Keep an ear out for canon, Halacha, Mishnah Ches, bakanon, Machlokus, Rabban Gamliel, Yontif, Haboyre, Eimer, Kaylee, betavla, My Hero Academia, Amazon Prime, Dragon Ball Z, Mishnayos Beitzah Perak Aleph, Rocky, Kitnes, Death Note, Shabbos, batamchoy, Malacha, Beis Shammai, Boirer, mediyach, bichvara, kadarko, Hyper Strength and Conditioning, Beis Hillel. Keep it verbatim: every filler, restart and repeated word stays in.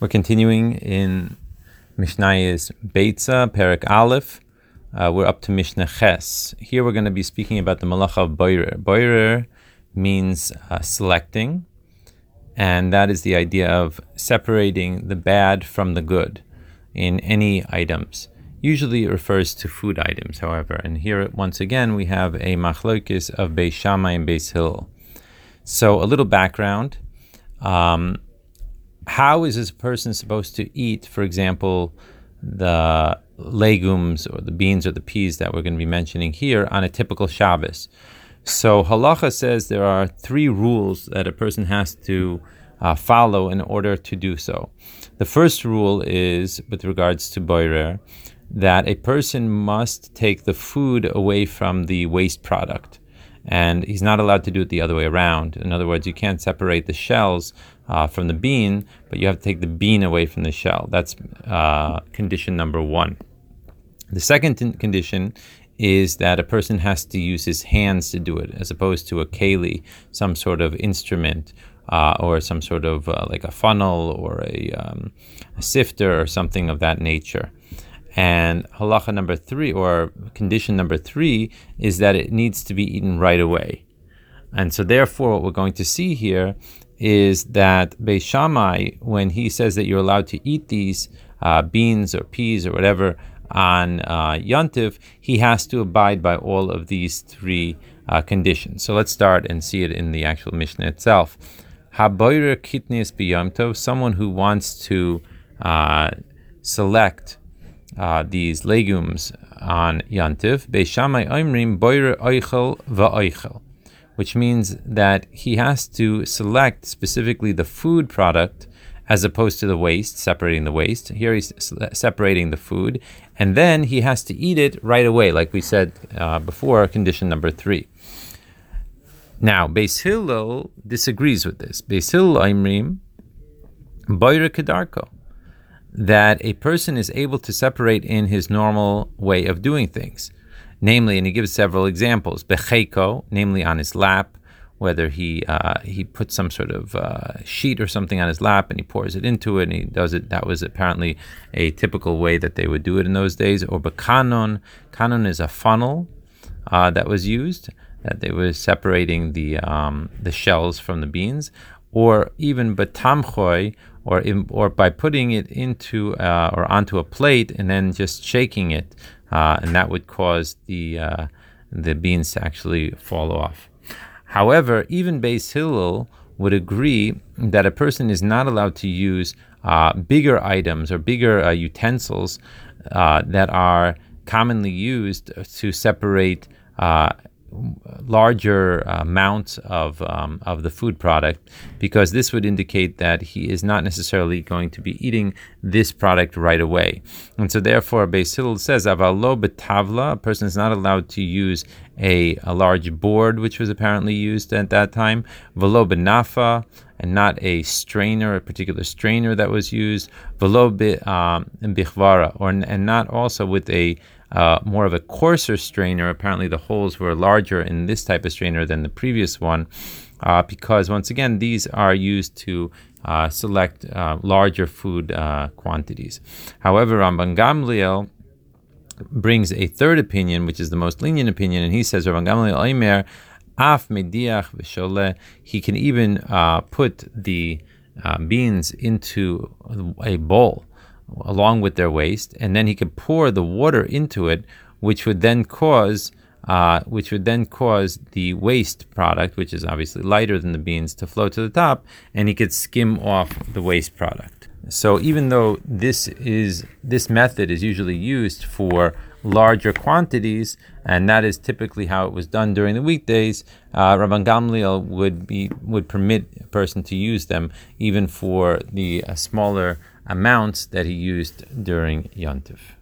We're continuing in Mishnayos Beitzah Perak Aleph. Uh, we're up to Mishnah Ches. Here we're going to be speaking about the Malacha of Boirer. Boirer means uh, selecting, and that is the idea of separating the bad from the good in any items. Usually it refers to food items, however. And here, once again, we have a Machlokus of Beis Shammai and Beis Hillel. So a little background. Um... How is this person supposed to eat, for example, the legumes or the beans or the peas that we're going to be mentioning here on a typical Shabbos? So Halacha says there are three rules that a person has to uh, follow in order to do so. The first rule is, with regards to Boirer, that a person must take the food away from the waste product. And he's not allowed to do it the other way around. In other words, you can't separate the shells uh, from the bean, but you have to take the bean away from the shell. That's uh, condition number one. The second t- condition is that a person has to use his hands to do it, as opposed to a Kaylee, some sort of instrument, uh, or some sort of uh, like a funnel or a, um, a sifter or something of that nature. And halacha number three, or condition number three, is that it needs to be eaten right away. And so therefore, what we're going to see here is that Beis Shammai, when he says that you're allowed to eat these uh, beans or peas or whatever on uh, Yontif, he has to abide by all of these three uh, conditions. So let's start and see it in the actual Mishnah itself. Haboyre Kitnes Beyonto, someone who wants to uh, select Uh, these legumes on Yontif, Beis Shammai Oimrim Boirer aychol v'aychol, which means that he has to select specifically the food product as opposed to the waste, separating the waste. Here he's separating the food, and then he has to eat it right away, like we said uh, before, condition number three. Now, Beis Hillel disagrees with this. Beis Hillel Oimrim Boirer kadarko, that a person is able to separate in his normal way of doing things. Namely, and he gives several examples, beheiko, namely on his lap, whether he uh, he puts some sort of uh, sheet or something on his lap and he pours it into it and he does it. That was apparently a typical way that they would do it in those days. Or bakanon, canon is a funnel uh, that was used, that they were separating the um, the shells from the beans. Or even batamchoy, or in, or by putting it into uh, or onto a plate and then just shaking it, uh, and that would cause the uh, the beans to actually fall off. However, even Beis Hillel would agree that a person is not allowed to use uh, bigger items or bigger uh, utensils uh, that are commonly used to separate Uh, larger uh, amounts of um, of the food product, because this would indicate that he is not necessarily going to be eating this product right away. And so therefore, Beis Hillel says, Avalo betavla, a person is not allowed to use a, a large board, which was apparently used at that time, v'lo benafa, and not a strainer, a particular strainer that was used, v'lo bichvara, or and not also with a Uh, more of a coarser strainer. Apparently the holes were larger in this type of strainer than the previous one, uh, because once again these are used to uh, select uh, larger food uh, quantities. However, Rabban Gamliel brings a third opinion, which is the most lenient opinion, and he says Rabban Gamliel Eimer, af mediyach v'sholeh, he can even uh, put the uh, beans into a bowl along with their waste, and then he could pour the water into it, which would then cause uh, which would then cause the waste product, which is obviously lighter than the beans, to float to the top, and he could skim off the waste product. So even though this is this method is usually used for larger quantities, and that is typically how it was done during the weekdays, uh, Rabban Gamliel would be would permit a person to use them even for the uh, smaller amounts that he used during Yontif.